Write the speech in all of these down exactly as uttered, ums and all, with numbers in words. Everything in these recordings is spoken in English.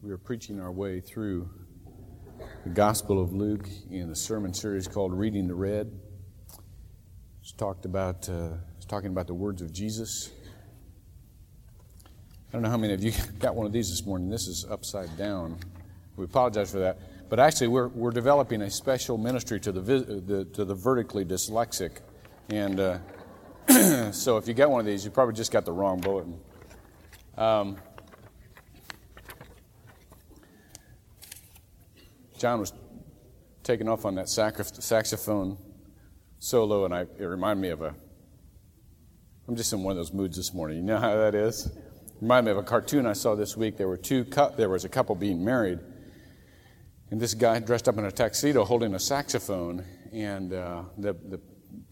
We are preaching our way through the Gospel of Luke in a sermon series called Reading the Red. It's talked about, uh, it's talking about the words of Jesus. I don't know how many of you got one of these this morning. This is upside down. We apologize for that. But actually, we're we're developing a special ministry to the the to the vertically dyslexic, and uh, so if you got one of these, you probably just got the wrong bulletin. Um. John was taking off on that saxophone solo, and I, it reminded me of a... I'm just in one of those moods this morning. You know how that is? It reminded me of a cartoon I saw this week. There were two cu- There was a couple being married, and this guy dressed up in a tuxedo holding a saxophone, and uh, the, the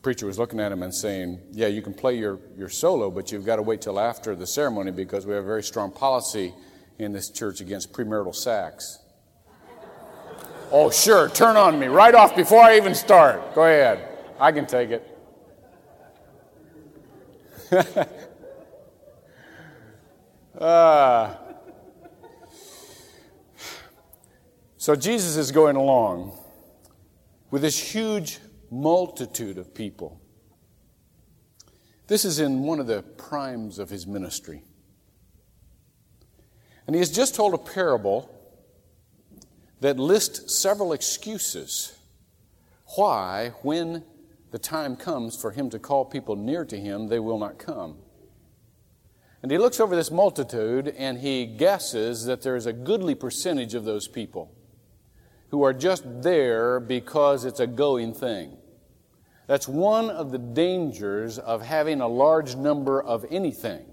preacher was looking at him and saying, yeah, you can play your, your solo, but you've got to wait till after the ceremony because we have a very strong policy in this church against premarital sex. Oh, sure, turn on me right off before I even start. Go ahead. I can take it. uh, so Jesus is going along with this huge multitude of people. This is in one of the primes of his ministry. And he has just told a parable that lists several excuses why, when the time comes for him to call people near to him, they will not come. And he looks over this multitude and he guesses that there is a goodly percentage of those people who are just there because it's a going thing. That's one of the dangers of having a large number of anything,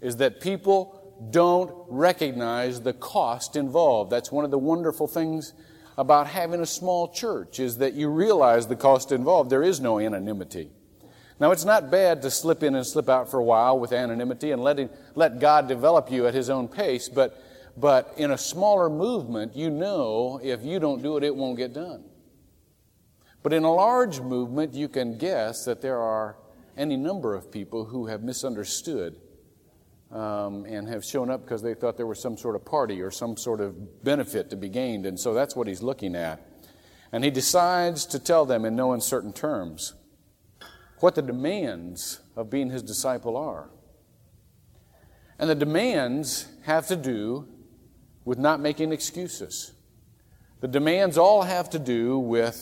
is that people don't recognize the cost involved. That's one of the wonderful things about having a small church, is that you realize the cost involved. There is no anonymity. Now, it's not bad to slip in and slip out for a while with anonymity and letting, let God develop you at his own pace, but, but in a smaller movement, you know if you don't do it, it won't get done. But in a large movement, you can guess that there are any number of people who have misunderstood Um, and have shown up because they thought there was some sort of party or some sort of benefit to be gained. And so that's what he's looking at. And he decides to tell them in no uncertain terms what the demands of being his disciple are. And the demands have to do with not making excuses. The demands all have to do with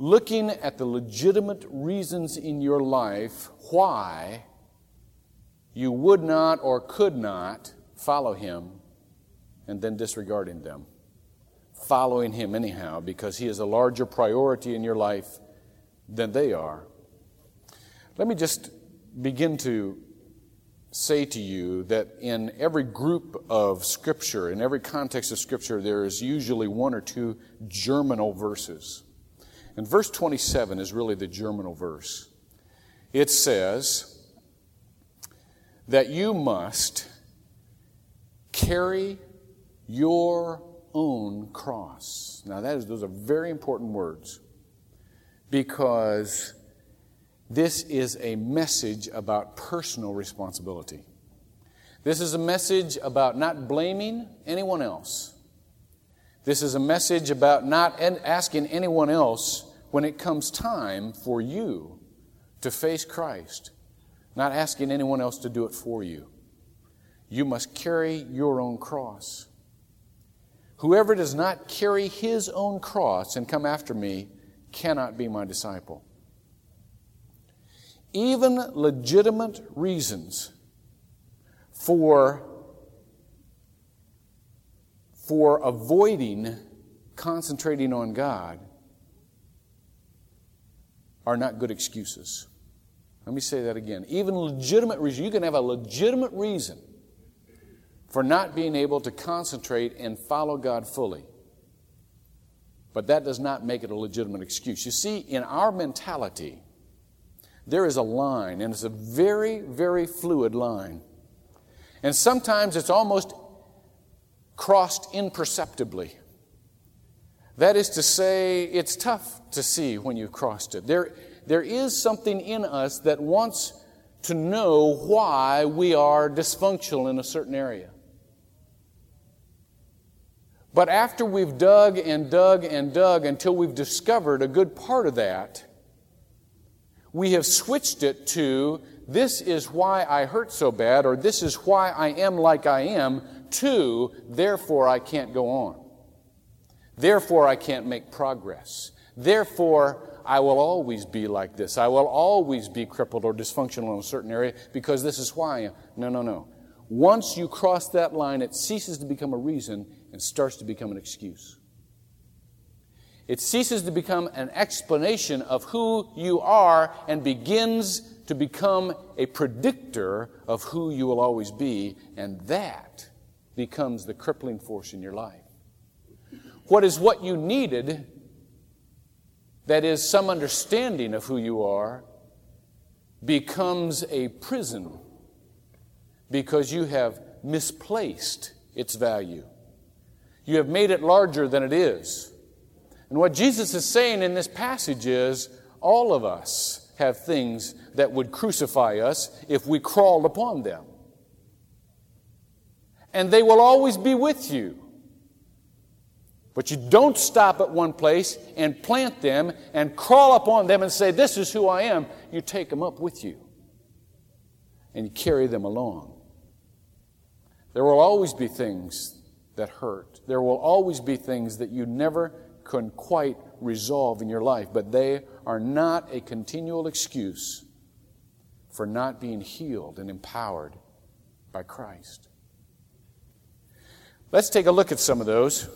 looking at the legitimate reasons in your life why you would not or could not follow him, and then disregarding them. Following him anyhow, because he is a larger priority in your life than they are. Let me just begin to say to you that in every group of Scripture, in every context of Scripture, there is usually one or two germinal verses. And verse twenty-seven is really the germinal verse. It says that you must carry your own cross. Now, that is, those are very important words, because this is a message about personal responsibility. This is a message about not blaming anyone else. This is a message about not asking anyone else when it comes time for you to face Christ, not asking anyone else to do it for you. You must carry your own cross. Whoever does not carry his own cross and come after me cannot be my disciple. Even legitimate reasons for, for avoiding concentrating on God are not good excuses. Let me say that again. Even legitimate reason, you can have a legitimate reason for not being able to concentrate and follow God fully, but that does not make it a legitimate excuse. You see, in our mentality, there is a line, and it's a very, very fluid line. And sometimes it's almost crossed imperceptibly. That is to say, it's tough to see when you've crossed it. There, there is something in us that wants to know why we are dysfunctional in a certain area. But after we've dug and dug and dug until we've discovered a good part of that, we have switched it to, this is why I hurt so bad, or this is why I am like I am, to, therefore I can't go on. Therefore I can't make progress. Therefore I will always be like this. I will always be crippled or dysfunctional in a certain area because this is why I am. No, no, no. Once you cross that line, it ceases to become a reason and starts to become an excuse. It ceases to become an explanation of who you are and begins to become a predictor of who you will always be, and that becomes the crippling force in your life. What is what you needed, that is some understanding of who you are, becomes a prison because you have misplaced its value. You have made it larger than it is. And what Jesus is saying in this passage is, all of us have things that would crucify us if we crawled upon them. And they will always be with you. But you don't stop at one place and plant them and crawl upon them and say, this is who I am. You take them up with you and you carry them along. There will always be things that hurt. There will always be things that you never couldn't quite resolve in your life, but they are not a continual excuse for not being healed and empowered by Christ. Let's take a look at some of those.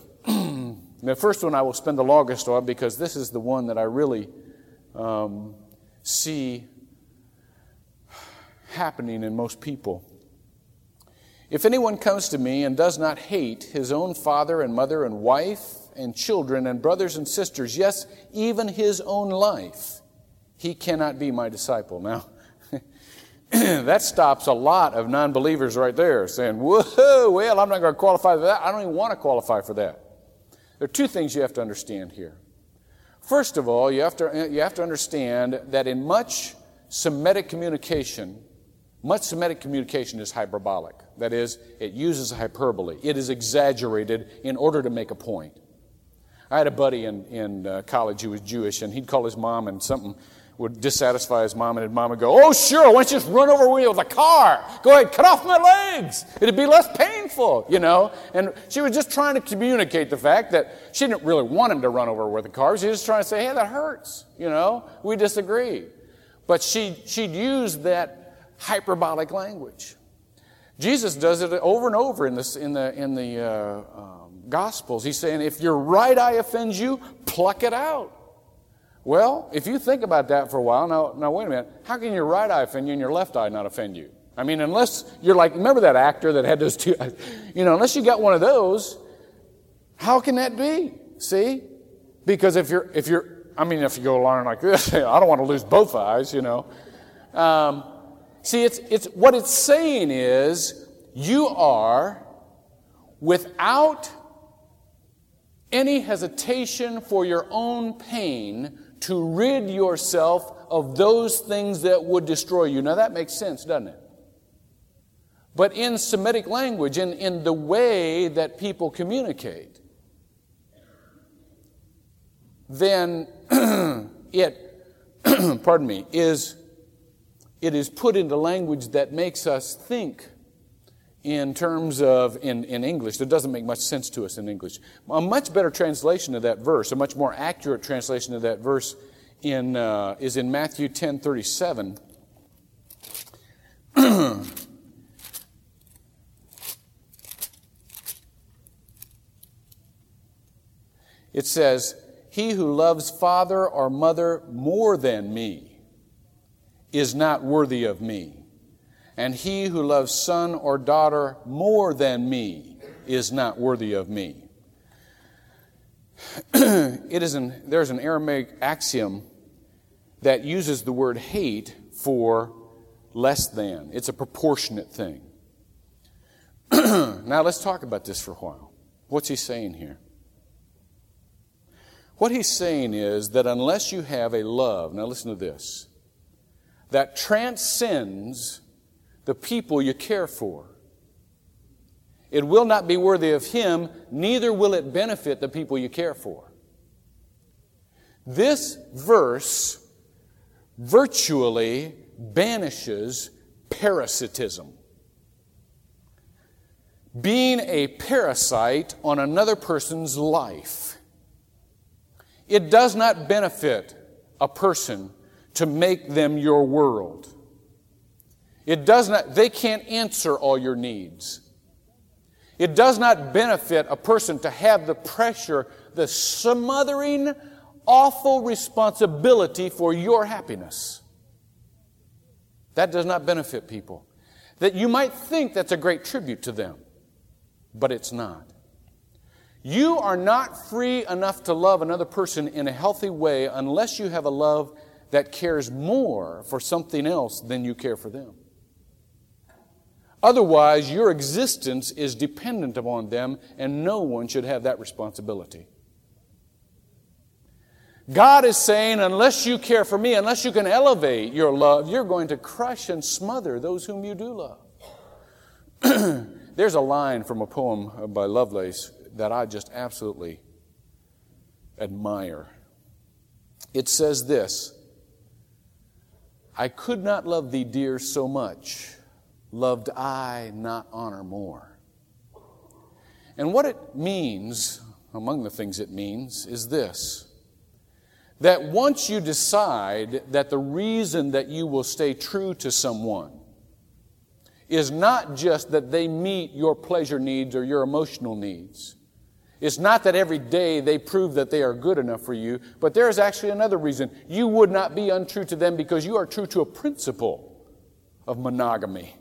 The first one I will spend the longest on because this is the one that I really um, see happening in most people. If anyone comes to me and does not hate his own father and mother and wife and children and brothers and sisters, yes, even his own life, he cannot be my disciple. Now, that stops a lot of non-believers right there saying, whoa, well, I'm not going to qualify for that. I don't even want to qualify for that. There are two things you have to understand here. First of all, you have to, you have to understand that in much Semitic communication, much Semitic communication is hyperbolic. That is, it uses hyperbole. It is exaggerated in order to make a point. I had a buddy in, in uh, college who was Jewish, and he'd call his mom, and something would dissatisfy his mom, and his mom would go, oh, sure, why don't you just run over me with a car? Go ahead, cut off my legs. It'd be less painful, you know. And she was just trying to communicate the fact that she didn't really want him to run over with a car. She was just trying to say, hey, that hurts, you know. We disagree. But she, she'd use that hyperbolic language. Jesus does it over and over in, this, in the... In the uh, uh, Gospels. He's saying, if your right eye offends you, pluck it out. Well, if you think about that for a while, now, now wait a minute, how can your right eye offend you and your left eye not offend you? I mean, unless you're like, remember that actor that had those two eyes? You know, unless you got one of those, how can that be? See? Because if you're, if you're, I mean, if you go along like this, I don't want to lose both eyes, you know. Um, see, it's, it's, what it's saying is, you are without any hesitation for your own pain to rid yourself of those things that would destroy you. Now that makes sense, doesn't it? But in Semitic language, in, in the way that people communicate, then it, pardon me, is, it is put into language that makes us think in terms of, in, in English, that doesn't make much sense to us in English. A much better translation of that verse, a much more accurate translation of that verse in, uh, is in Matthew ten thirty-seven. It says, he who loves father or mother more than me is not worthy of me. And he who loves son or daughter more than me is not worthy of me. It is an, there's an Aramaic axiom that uses the word hate for less than. It's a proportionate thing. Now let's talk about this for a while. What's he saying here? What he's saying is that unless you have a love, now listen to this, that transcends the people you care for. It will not be worthy of Him, neither will it benefit the people you care for. This verse virtually banishes parasitism. Being a parasite on another person's life. It does not benefit a person to make them your world. It does not, they can't answer all your needs. It does not benefit a person to have the pressure, the smothering, awful responsibility for your happiness. That does not benefit people. That you might think that's a great tribute to them, but it's not. You are not free enough to love another person in a healthy way unless you have a love that cares more for something else than you care for them. Otherwise, your existence is dependent upon them, and no one should have that responsibility. God is saying, unless you care for me, unless you can elevate your love, you're going to crush and smother those whom you do love. There's a line from a poem by Lovelace that I just absolutely admire. It says this, "I could not love thee, dear, so much, loved I not honor more." And what it means, among the things it means, is this, that once you decide that the reason that you will stay true to someone is not just that they meet your pleasure needs or your emotional needs. It's not that every day they prove that they are good enough for you, but there is actually another reason. You would not be untrue to them because you are true to a principle of monogamy.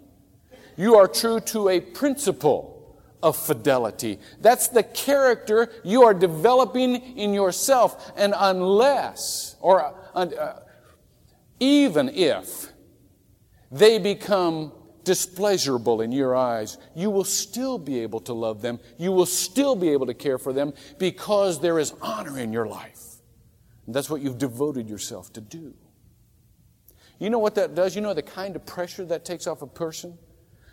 You are true to a principle of fidelity. That's the character you are developing in yourself. And unless, or uh, even if they become displeasurable in your eyes, you will still be able to love them. You will still be able to care for them because there is honor in your life. And that's what you've devoted yourself to do. You know what that does? You know the kind of pressure that takes off a person?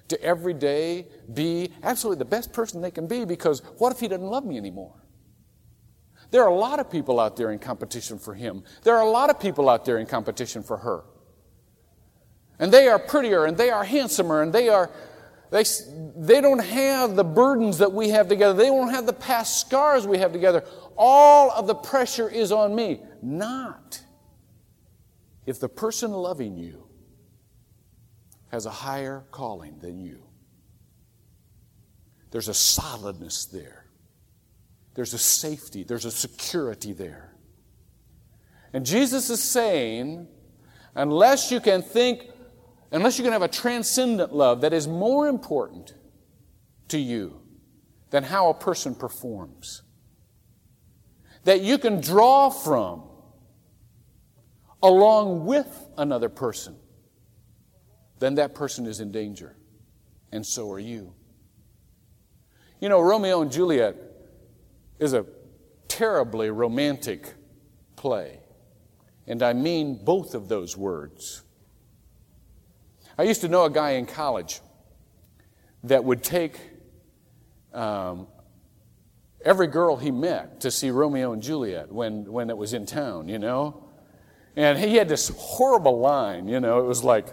To every day be absolutely the best person they can be, because what if he doesn't love me anymore? There are a lot of people out there in competition for him. There are a lot of people out there in competition for her. And they are prettier, and they are handsomer, and they are they they don't have the burdens that we have together. They don't have the past scars we have together. All of the pressure is on me. Not if the person loving you has a higher calling than you. There's a solidness there. There's a safety. There's a security there. And Jesus is saying, unless you can think, unless you can have a transcendent love that is more important to you than how a person performs, that you can draw from along with another person, then that person is in danger, and so are you. You know, Romeo and Juliet is a terribly romantic play, and I mean both of those words. I used to know a guy in college that would take um, every girl he met to see Romeo and Juliet when, when it was in town, you know? And he had this horrible line, you know, it was like,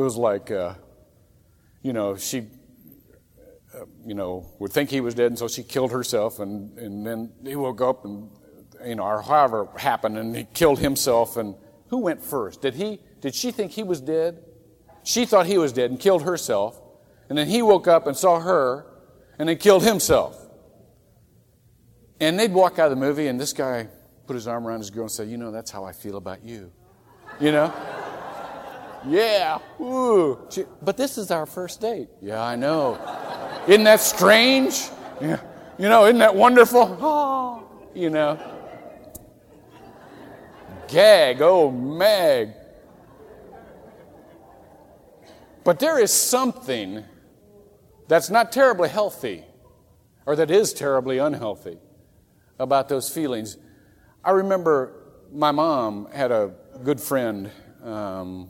It was like, uh, you know, she, uh, you know, would think he was dead, and so she killed herself, and, and then he woke up, and you know, or however it happened, and he killed himself. And who went first? Did he? Did she think he was dead? She thought he was dead and killed herself, and then he woke up and saw her, and then killed himself. And they'd walk out of the movie, and this guy put his arm around his girl and said, "You know, that's how I feel about you," you know. Yeah, ooh. She, but this is our first date. Yeah, I know. Isn't that strange? Yeah. You know, isn't that wonderful? Oh, you know. Gag, oh, Meg. But there is something that's not terribly healthy, or that is terribly unhealthy, about those feelings. I remember my mom had a good friend um,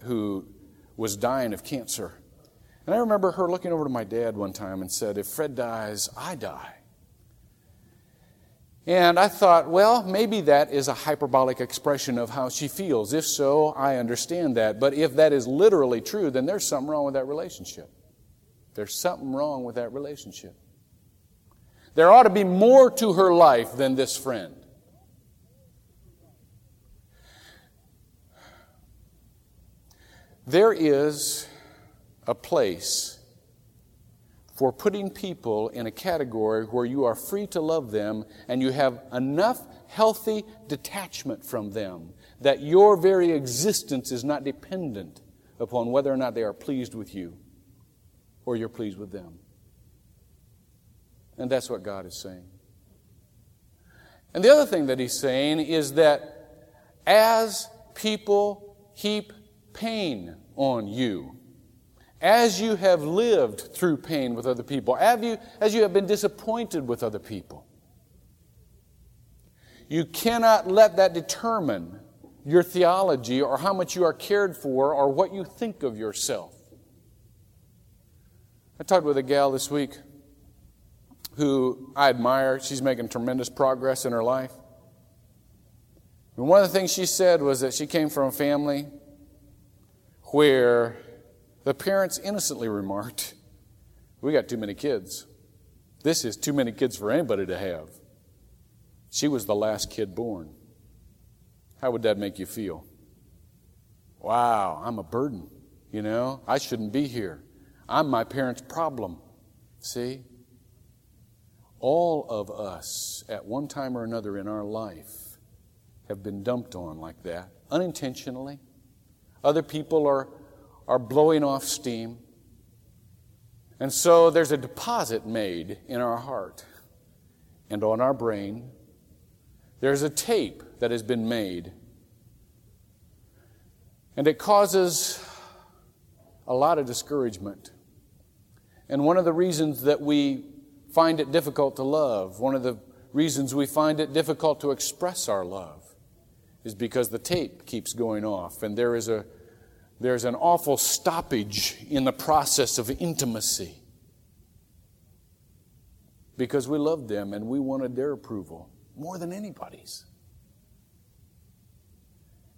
who was dying of cancer. And I remember her looking over to my dad one time and said, if Fred dies, I die. And I thought, well, maybe that is a hyperbolic expression of how she feels. If so, I understand that. But if that is literally true, then there's something wrong with that relationship. There's something wrong with that relationship. There ought to be more to her life than this friend. There is a place for putting people in a category where you are free to love them and you have enough healthy detachment from them that your very existence is not dependent upon whether or not they are pleased with you or you're pleased with them. And that's what God is saying. And the other thing that He's saying is that as people heap pain on you, as you have lived through pain with other people, as you, as you have been disappointed with other people, you cannot let that determine your theology or how much you are cared for or what you think of yourself. I talked with a gal this week who I admire. She's making tremendous progress in her life. And one of the things she said was that she came from a family where the parents innocently remarked, we got too many kids. This is too many kids for anybody to have. She was the last kid born. How would that make you feel? Wow, I'm a burden, you know. I shouldn't be here. I'm my parents' problem. See? All of us, at one time or another in our life, have been dumped on like that, unintentionally. Other people are are blowing off steam. And so there's a deposit made in our heart and on our brain. There's a tape that has been made. And it causes a lot of discouragement. And one of the reasons that we find it difficult to love, one of the reasons we find it difficult to express our love, is because the tape keeps going off and there is a There's an awful stoppage in the process of intimacy because we loved them and we wanted their approval more than anybody's.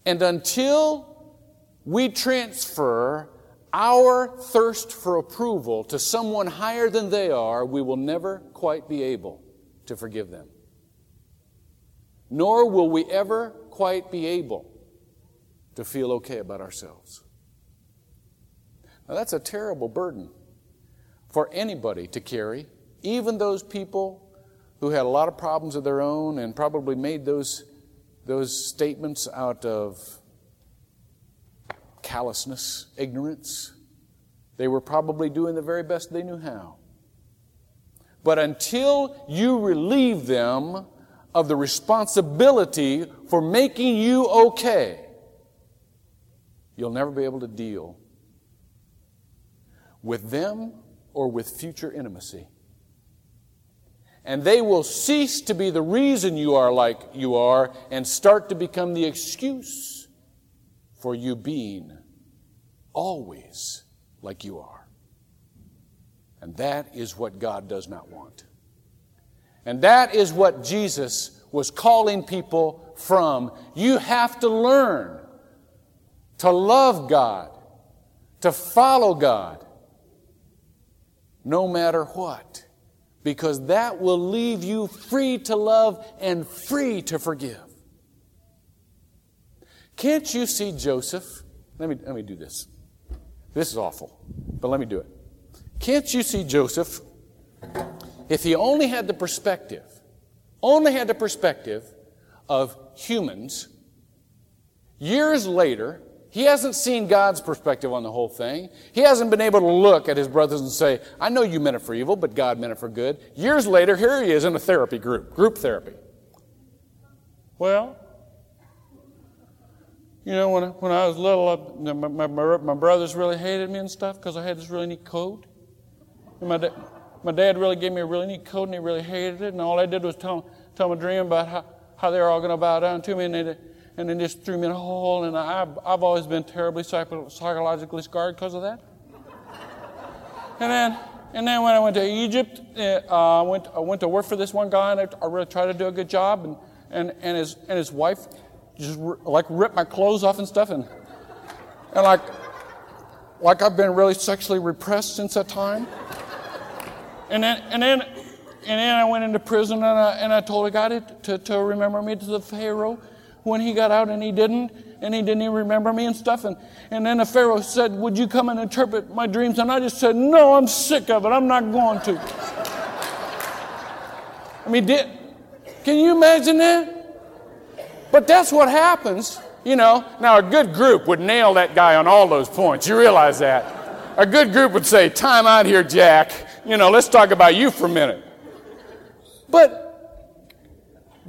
And until we transfer our thirst for approval to someone higher than they are, we will never quite be able to forgive them. Nor will we ever quite be able to feel okay about ourselves. Now, that's a terrible burden for anybody to carry, even those people who had a lot of problems of their own and probably made those, those statements out of callousness, ignorance. They were probably doing the very best they knew how. But until you relieve them of the responsibility for making you okay, you'll never be able to deal with them or with future intimacy. And they will cease to be the reason you are like you are and start to become the excuse for you being always like you are. And that is what God does not want. And that is what Jesus was calling people from. You have to learn to love God, to follow God, no matter what, because that will leave you free to love and free to forgive. Can't you see Joseph? Let me, let me do this. This is awful, but let me do it. Can't you see Joseph, if he only had the perspective, only had the perspective of humans, years later, he hasn't seen God's perspective on the whole thing. He hasn't been able to look at his brothers and say, I know you meant it for evil, but God meant it for good. Years later, here he is in a therapy group, group therapy. Well, you know, when I, when I was little, I, my, my, my brothers really hated me and stuff because I had this really neat coat. And my, da- my dad really gave me a really neat coat, and he really hated it. And all I did was tell him, tell him a dream about how, how they were all going to bow down to me, and they did. and then just threw me in a hole. And I, I've always been terribly psycho- psychologically scarred because of that. and then and then when I went to Egypt, uh, I went I went to work for this one guy, and I, I really tried to do a good job. And and and his and his wife just r- like ripped my clothes off and stuff, and and like like I've been really sexually repressed since that time. And then and then. And then I went into prison, and I, and I told a guy to, to, to remember me to the Pharaoh when he got out, and he didn't, and he didn't even remember me and stuff. And, and then the Pharaoh said, would you come and interpret my dreams? And I just said, no, I'm sick of it. I'm not going to. I mean, did, can you imagine that? But that's what happens, you know. Now, a good group would nail that guy on all those points. You realize that? A good group would say, time out here, Jack. You know, let's talk about you for a minute. But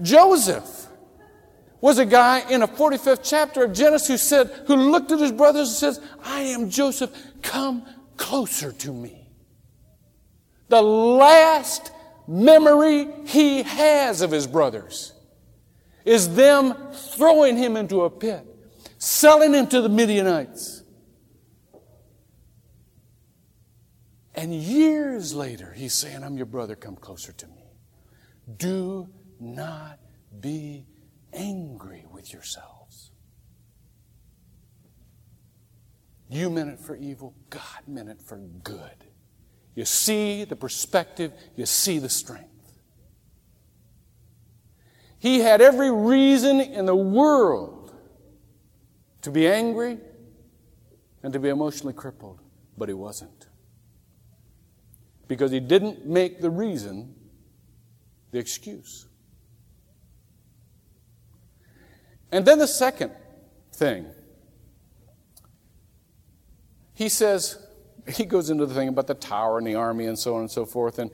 Joseph was a guy in the forty-fifth chapter of Genesis who said, who looked at his brothers and says, I am Joseph, come closer to me. The last memory he has of his brothers is them throwing him into a pit, selling him to the Midianites. And years later, he's saying, I'm your brother, come closer to me. Do not be angry with yourselves. You meant it for evil. God meant it for good. You see the perspective. You see the strength. He had every reason in the world to be angry and to be emotionally crippled, but he wasn't. Because he didn't make the reason the excuse. And then the second thing. He says, he goes into the thing about the tower and the army and so on and so forth. And,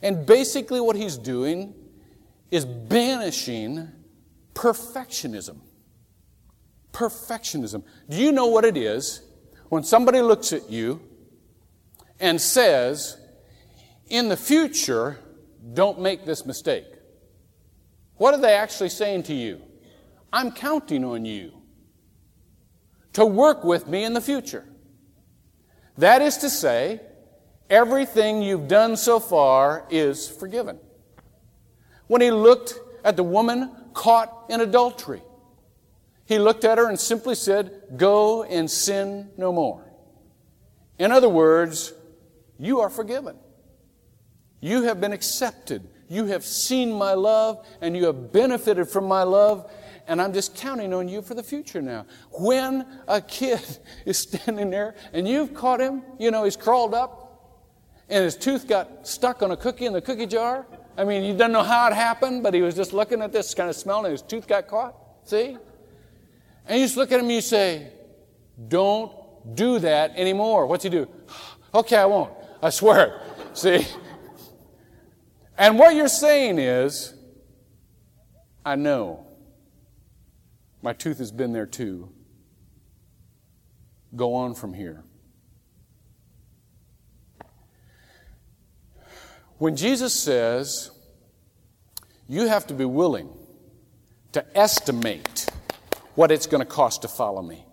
and basically what he's doing is banishing perfectionism. Perfectionism. Do you know what it is when somebody looks at you and says, in the future, don't make this mistake? What are they actually saying to you? I'm counting on you to work with me in the future. That is to say, everything you've done so far is forgiven. When he looked at the woman caught in adultery, he looked at her and simply said, go and sin no more. In other words, you are forgiven. You have been accepted. You have seen my love, and you have benefited from my love, and I'm just counting on you for the future now. When a kid is standing there, and you've caught him, you know, he's crawled up, and his tooth got stuck on a cookie in the cookie jar. I mean, you don't know how it happened, but he was just looking at this, kind of smelling, and his tooth got caught. See? And you just look at him, and you say, don't do that anymore. What's he do? Okay, I won't. I swear it. See? And what you're saying is, I know. My tooth has been there too. Go on from here. When Jesus says, you have to be willing to estimate what it's going to cost to follow me,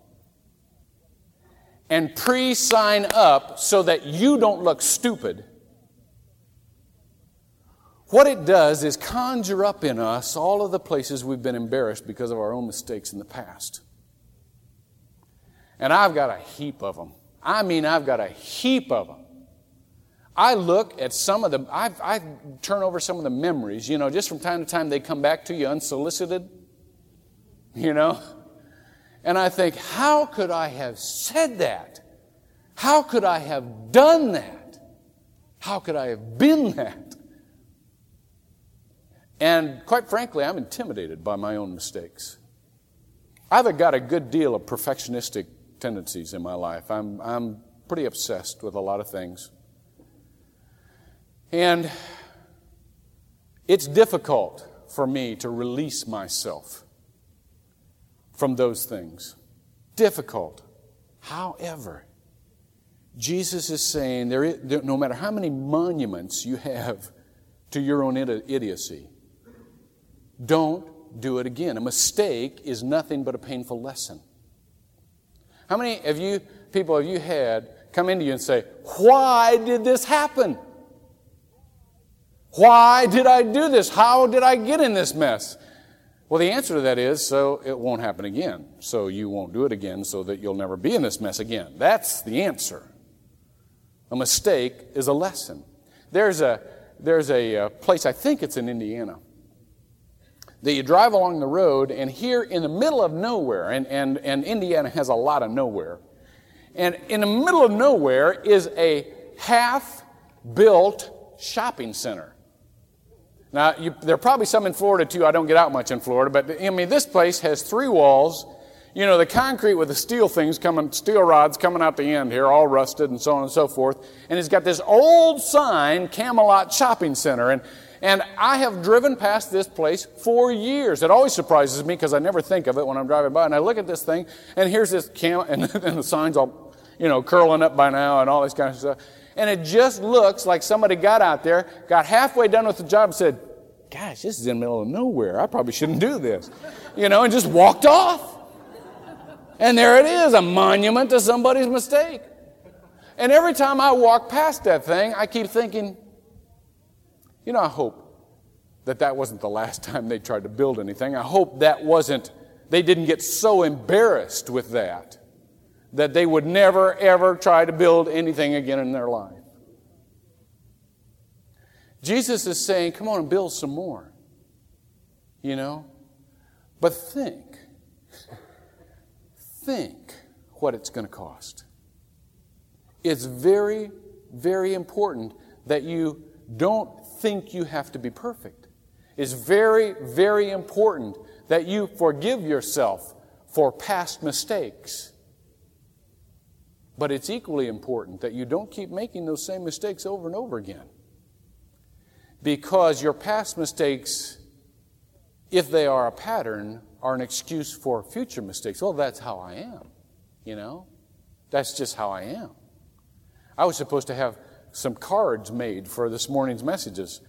and pre-sign up so that you don't look stupid, what it does is conjure up in us all of the places we've been embarrassed because of our own mistakes in the past. And I've got a heap of them. I mean, I've got a heap of them. I look at some of the, I've, I turn over some of the memories, you know, just from time to time they come back to you unsolicited, you know. And I think, how could I have said that? How could I have done that? How could I have been that? And quite frankly, I'm intimidated by my own mistakes. I've got a good deal of perfectionistic tendencies in my life. I'm I'm pretty obsessed with a lot of things. And it's difficult for me to release myself from those things. Difficult. However, Jesus is saying there, is, there no matter how many monuments you have to your own idi- idiocy, don't don't do it again. A mistake is nothing but a painful lesson. How many of you people have you had come into you and say, why did this happen? Why did I do this? How did I get in this mess? Well, the answer to that is, so it won't happen again. So you won't do it again so that you'll never be in this mess again. That's the answer. A mistake is a lesson. There's a, there's a place, I think it's in Indiana, that you drive along the road, and here in the middle of nowhere, and, and, and Indiana has a lot of nowhere, and in the middle of nowhere is a half-built shopping center. Now, you, there are probably some in Florida, too. I don't get out much in Florida, but, I mean, this place has three walls. You know, the concrete with the steel things coming, steel rods coming out the end here, all rusted and so on and so forth. And it's got this old sign, Camelot Shopping Center. And, and I have driven past this place for years. It always surprises me because I never think of it when I'm driving by. And I look at this thing, and here's this cam, and, and the sign's all, you know, curling up by now and all this kind of stuff. And it just looks like somebody got out there, got halfway done with the job and said, gosh, this is in the middle of nowhere. I probably shouldn't do this. You know, and just walked off. And there it is, a monument to somebody's mistake. And every time I walk past that thing, I keep thinking, you know, I hope that that wasn't the last time they tried to build anything. I hope that wasn't, they didn't get so embarrassed with that, that they would never, ever try to build anything again in their life. Jesus is saying, come on and build some more. You know? But think. Think what it's going to cost. It's very, very important that you don't think you have to be perfect. It's very, very important that you forgive yourself for past mistakes. But it's equally important that you don't keep making those same mistakes over and over again. Because your past mistakes, if they are a pattern, are an excuse for future mistakes. Well, that's how I am, you know. That's just how I am. I was supposed to have some cards made for this morning's messages.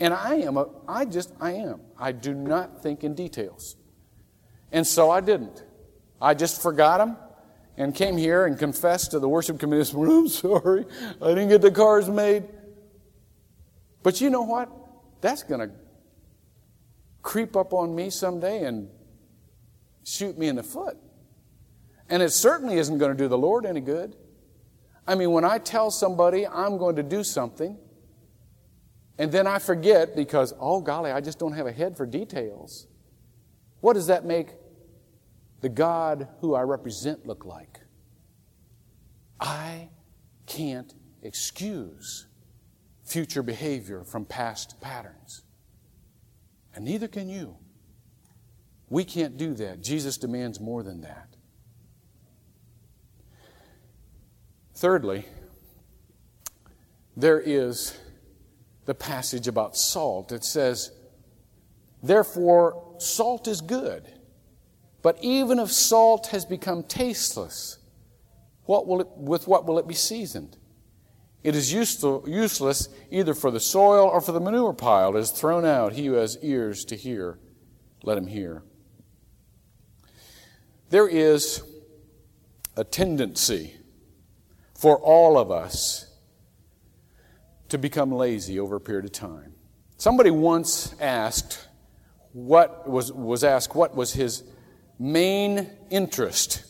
And I am, a, I just, I am. I do not think in details. And so I didn't. I just forgot them. And came here and confessed to the worship committee, I'm sorry, I didn't get the cards made. But you know what? That's going to creep up on me someday and shoot me in the foot. And it certainly isn't going to do the Lord any good. I mean, when I tell somebody I'm going to do something, and then I forget because, oh, golly, I just don't have a head for details. What does that make the God who I represent look like? I can't excuse future behavior from past patterns. And neither can you. We can't do that. Jesus demands more than that. Thirdly, there is the passage about salt. It says, therefore, salt is good. But even if salt has become tasteless, what will it, with what will it be seasoned? It is useful, useless either for the soil or for the manure pile. It is thrown out. He who has ears to hear, let him hear. There is a tendency for all of us to become lazy over a period of time. Somebody once asked, what was, was asked, what was his main interest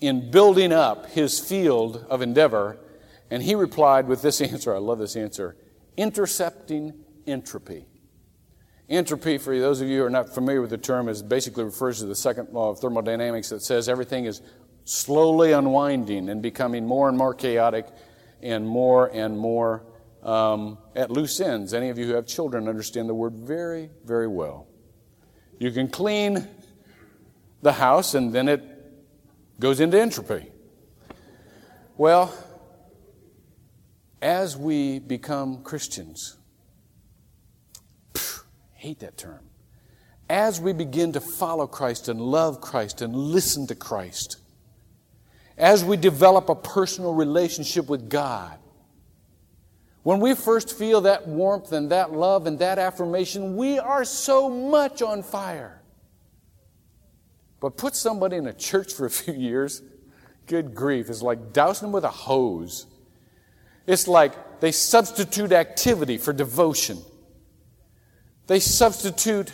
in building up his field of endeavor, and he replied with this answer. I love this answer. Intercepting entropy. Entropy, for those of you who are not familiar with the term, is basically refers to the second law of thermodynamics that says everything is slowly unwinding and becoming more and more chaotic and more and more um, at loose ends. Any of you who have children understand the word very, very well. You can clean the house, and then it goes into entropy. Well, as we become Christians, phew, hate that term, as we begin to follow Christ and love Christ and listen to Christ, as we develop a personal relationship with God, when we first feel that warmth and that love and that affirmation, we are so much on fire. But put somebody in a church for a few years, good grief, it's like dousing them with a hose. It's like they substitute activity for devotion. They substitute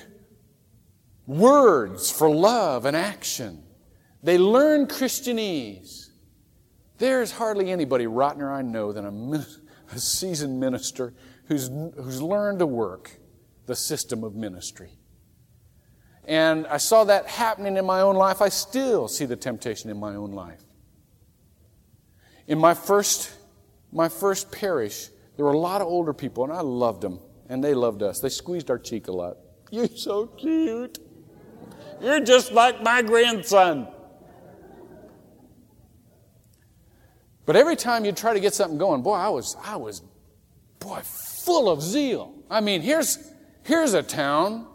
words for love and action. They learn Christianese. There's hardly anybody rottener I know than a, a seasoned minister who's, who's learned to work the system of ministry. And I saw that happening in my own life. I still see the temptation in my own life. In my first, my first parish, there were a lot of older people, and I loved them, and they loved us. They squeezed our cheek a lot. You're so cute. You're just like my grandson. But every time you try to get something going, boy, I was, I was, boy, full of zeal. I mean, here's, here's a town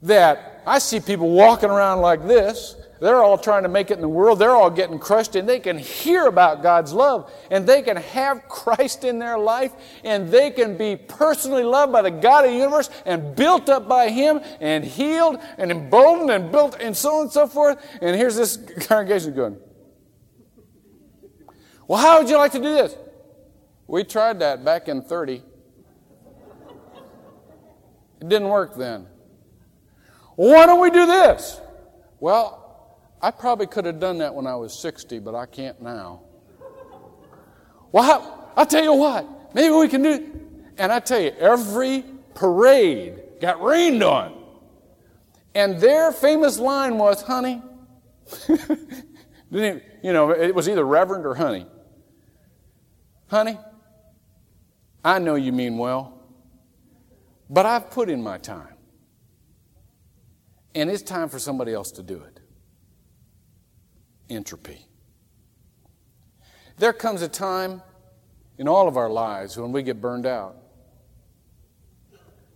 that I see people walking around like this. They're all trying to make it in the world. They're all getting crushed, and they can hear about God's love, and they can have Christ in their life, and they can be personally loved by the God of the universe and built up by Him and healed and emboldened and built and so on and so forth. And here's this congregation going, well, how would you like to do this? We tried that back in thirty. It didn't work then. Well, why don't we do this? Well, I probably could have done that when I was sixty, but I can't now. Well, how, I'll tell you what. Maybe we can do... And I tell you, every parade got rained on. And their famous line was, honey... you know, it was either reverend or honey. Honey, I know you mean well, but I've put in my time. And it's time for somebody else to do it. Entropy. There comes a time in all of our lives when we get burned out.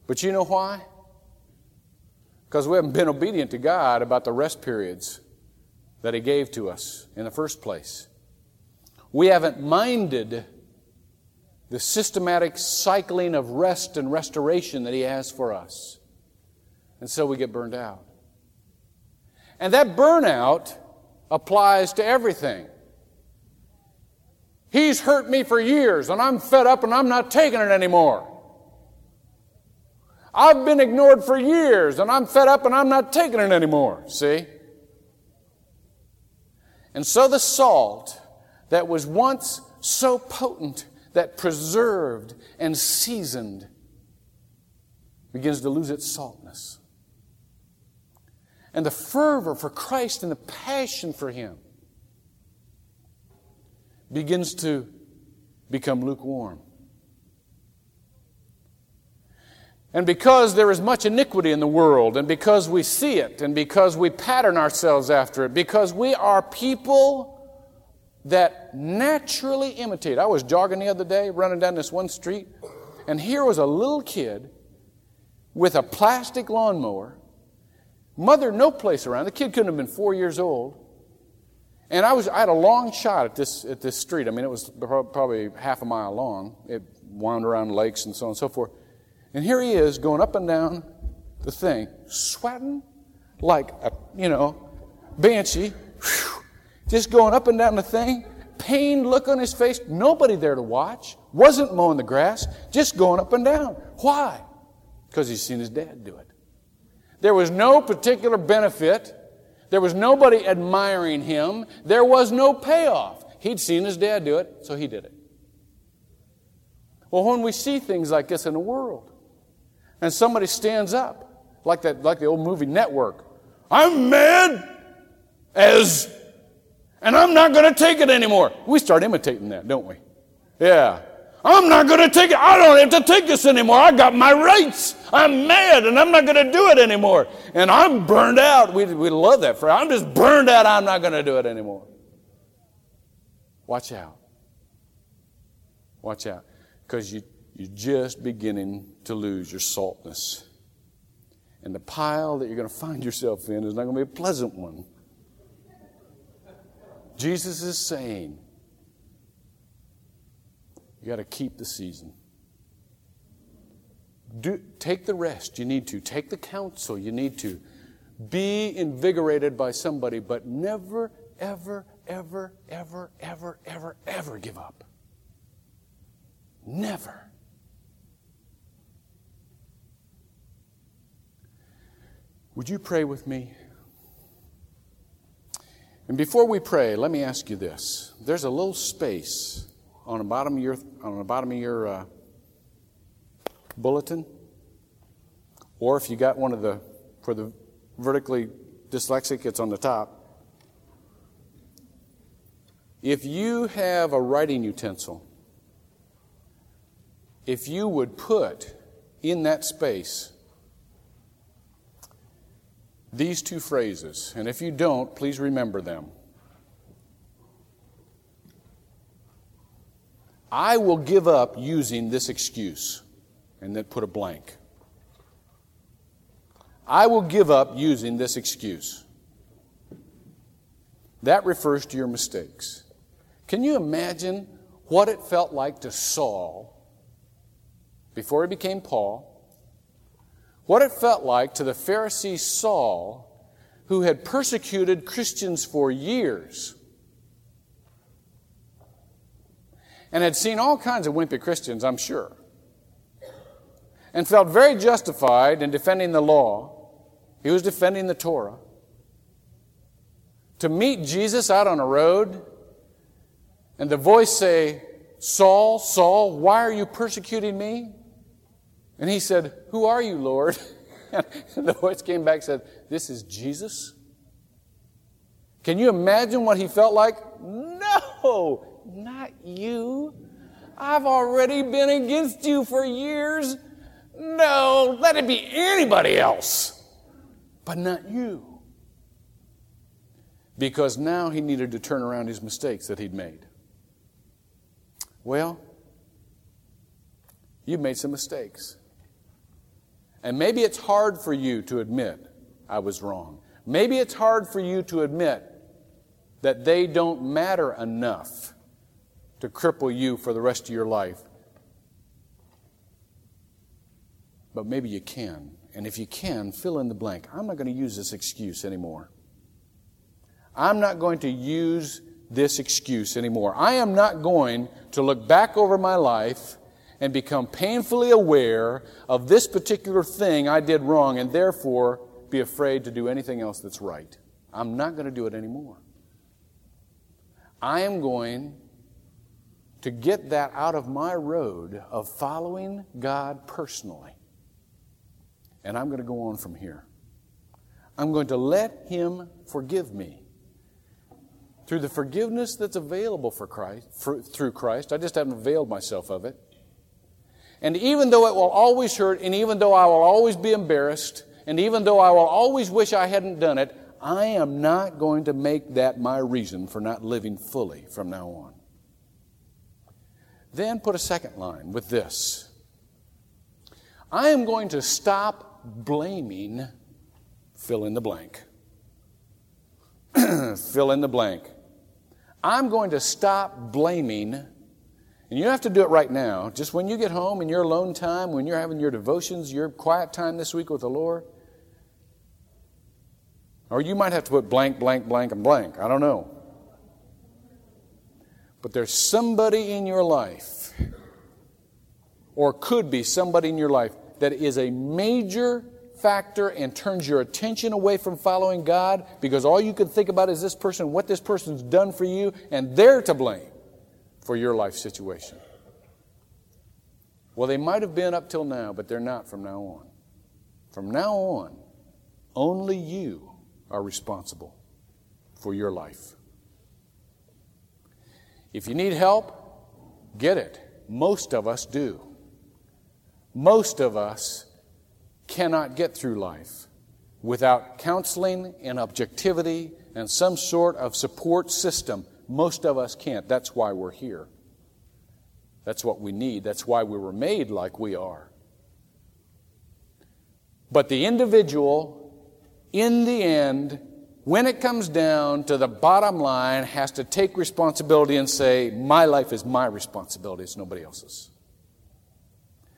But you know why? Because we haven't been obedient to God about the rest periods that He gave to us in the first place. We haven't minded the systematic cycling of rest and restoration that He has for us. And so we get burned out. And that burnout applies to everything. He's hurt me for years, and I'm fed up, and I'm not taking it anymore. I've been ignored for years, and I'm fed up, and I'm not taking it anymore. See? And so the salt that was once so potent, that preserved and seasoned, begins to lose its saltness. And the fervor for Christ and the passion for Him begins to become lukewarm. And because there is much iniquity in the world, and because we see it, and because we pattern ourselves after it, because we are people that naturally imitate. I was jogging the other day, running down this one street, and here was a little kid with a plastic lawnmower. Mother, no place around. The kid couldn't have been four years old. And I was I had a long shot at this at this street. I mean, it was probably half a mile long. It wound around lakes and so on and so forth. And here he is going up and down the thing, sweating like a, you know, banshee. Whew, just going up and down the thing. Pained look on his face. Nobody there to watch. Wasn't mowing the grass. Just going up and down. Why? Because he's seen his dad do it. There was no particular benefit. There was nobody admiring him. There was no payoff. He'd seen his dad do it, so he did it. Well, when we see things like this in the world, and somebody stands up, like that, like the old movie Network, I'm mad as, and I'm not going to take it anymore. We start imitating that, don't we? Yeah. I'm not going to take it. I don't have to take this anymore. I got my rights. I'm mad, and I'm not going to do it anymore. And I'm burned out. We, we love that phrase. I'm just burned out. I'm not going to do it anymore. Watch out. Watch out. Because you, you're just beginning to lose your saltness. And the pile that you're going to find yourself in is not going to be a pleasant one. Jesus is saying, you got to keep the season. Do, take the rest you need to. Take the counsel you need to. Be invigorated by somebody, but never, ever, ever, ever, ever, ever, ever give up. Never. Would you pray with me? And before we pray, let me ask you this. There's a little space on the bottom of your, on the bottom of your uh, bulletin. Or if you got one of the, for the vertically dyslexic, it's on the top. If you have a writing utensil, if you would put in that space these two phrases, and if you don't, please remember them. I will give up using this excuse, and then put a blank. I will give up using this excuse. That refers to your mistakes. Can you imagine what it felt like to Saul before he became Paul? What it felt like to the Pharisee Saul, who had persecuted Christians for years and had seen all kinds of wimpy Christians, I'm sure, and felt very justified in defending the law. He was defending the Torah. To meet Jesus out on a road and the voice say, Saul, Saul, why are you persecuting me? And he said, who are you, Lord? And the voice came back and said, this is Jesus. Can you imagine what he felt like? No, not you. I've already been against you for years. No, let it be anybody else, but not you. Because now he needed to turn around his mistakes that he'd made. Well, you've made some mistakes. And maybe it's hard for you to admit I was wrong. Maybe it's hard for you to admit that they don't matter enough to cripple you for the rest of your life. But maybe you can. And if you can, fill in the blank. I'm not going to use this excuse anymore. I'm not going to use this excuse anymore. I am not going to look back over my life and become painfully aware of this particular thing I did wrong and therefore be afraid to do anything else that's right. I'm not going to do it anymore. I am going to get that out of my road of following God personally. And I'm going to go on from here. I'm going to let Him forgive me through the forgiveness that's available for Christ, for, through Christ. I just haven't availed myself of it. And even though it will always hurt, and even though I will always be embarrassed, and even though I will always wish I hadn't done it, I am not going to make that my reason for not living fully from now on. Then put a second line with this. I am going to stop blaming, fill in the blank. Fill in the blank. I'm going to stop blaming. And you don't have to do it right now. Just when you get home in your alone time, when you're having your devotions, your quiet time this week with the Lord. Or you might have to put blank, blank, blank, and blank. I don't know. But there's somebody in your life, or could be somebody in your life, that is a major factor and turns your attention away from following God because all you can think about is this person, what this person's done for you, and they're to blame for your life situation. Well, they might have been up till now, but they're not from now on. From now on, only you are responsible for your life. If you need help, get it. Most of us do. Most of us cannot get through life without counseling and objectivity and some sort of support system. Most of us can't. That's why we're here. That's what we need. That's why we were made like we are. But the individual, in the end, when it comes down to the bottom line, has to take responsibility and say, my life is my responsibility. It's nobody else's.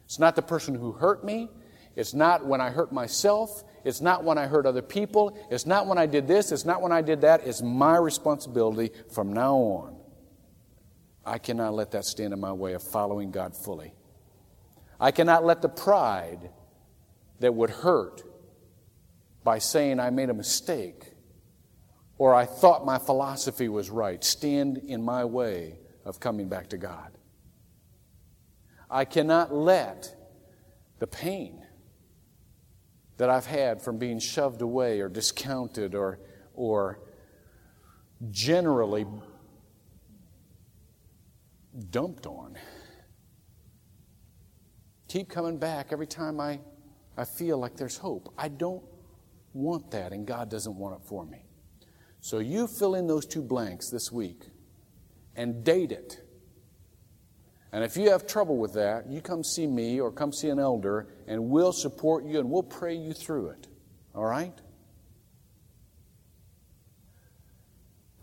It's not the person who hurt me. It's not when I hurt myself. It's not when I hurt other people. It's not when I did this. It's not when I did that. It's my responsibility from now on. I cannot let that stand in my way of following God fully. I cannot let the pride that would hurt by saying I made a mistake or I thought my philosophy was right stand in my way of coming back to God. I cannot let the pain that I've had from being shoved away or discounted or, or generally dumped on keep coming back every time I, I feel like there's hope. I don't want that, and God doesn't want it for me. So you fill in those two blanks this week and date it. And if you have trouble with that, you come see me or come see an elder, and we'll support you and we'll pray you through it. All right?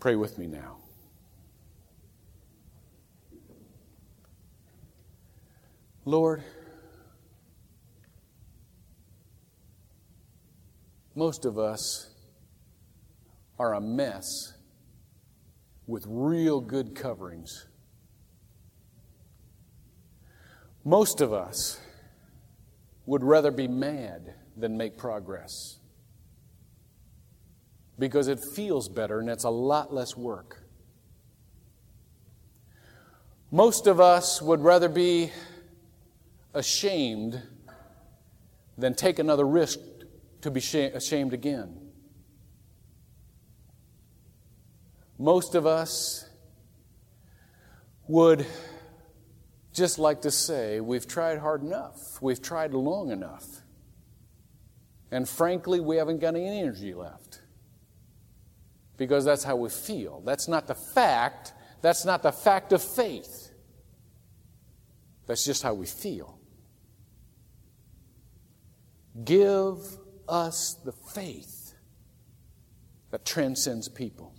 Pray with me now. Lord, most of us are a mess with real good coverings. Most of us would rather be mad than make progress because it feels better and it's a lot less work. Most of us would rather be ashamed than take another risk to be ashamed again. Most of us would just like to say, we've tried hard enough. We've tried long enough. And frankly, we haven't got any energy left. Because that's how we feel. That's not the fact. That's not the fact of faith. That's just how we feel. Give us the faith that transcends people.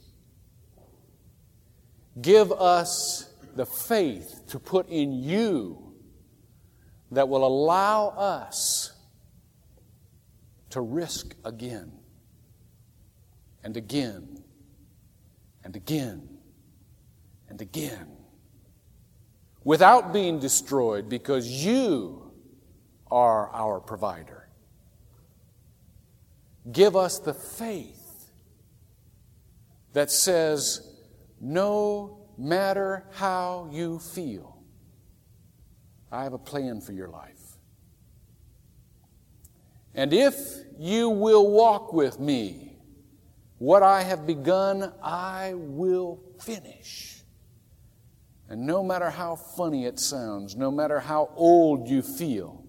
Give us the faith to put in you that will allow us to risk again and again and again and again without being destroyed, because you are our provider. Give us the faith that says, no matter how you feel, I have a plan for your life. And if you will walk with me, what I have begun, I will finish. And no matter how funny it sounds, no matter how old you feel,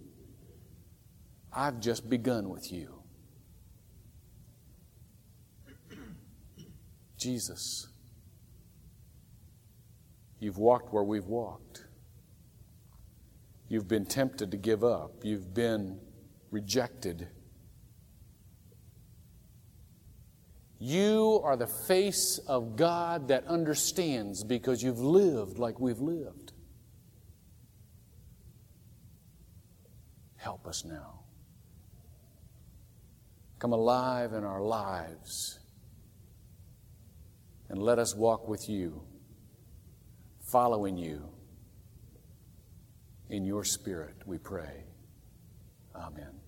I've just begun with you. Jesus, you've walked where we've walked. You've been tempted to give up. You've been rejected. You are the face of God that understands because you've lived like we've lived. Help us now. Come alive in our lives and let us walk with you, following you. In your spirit, we pray. Amen.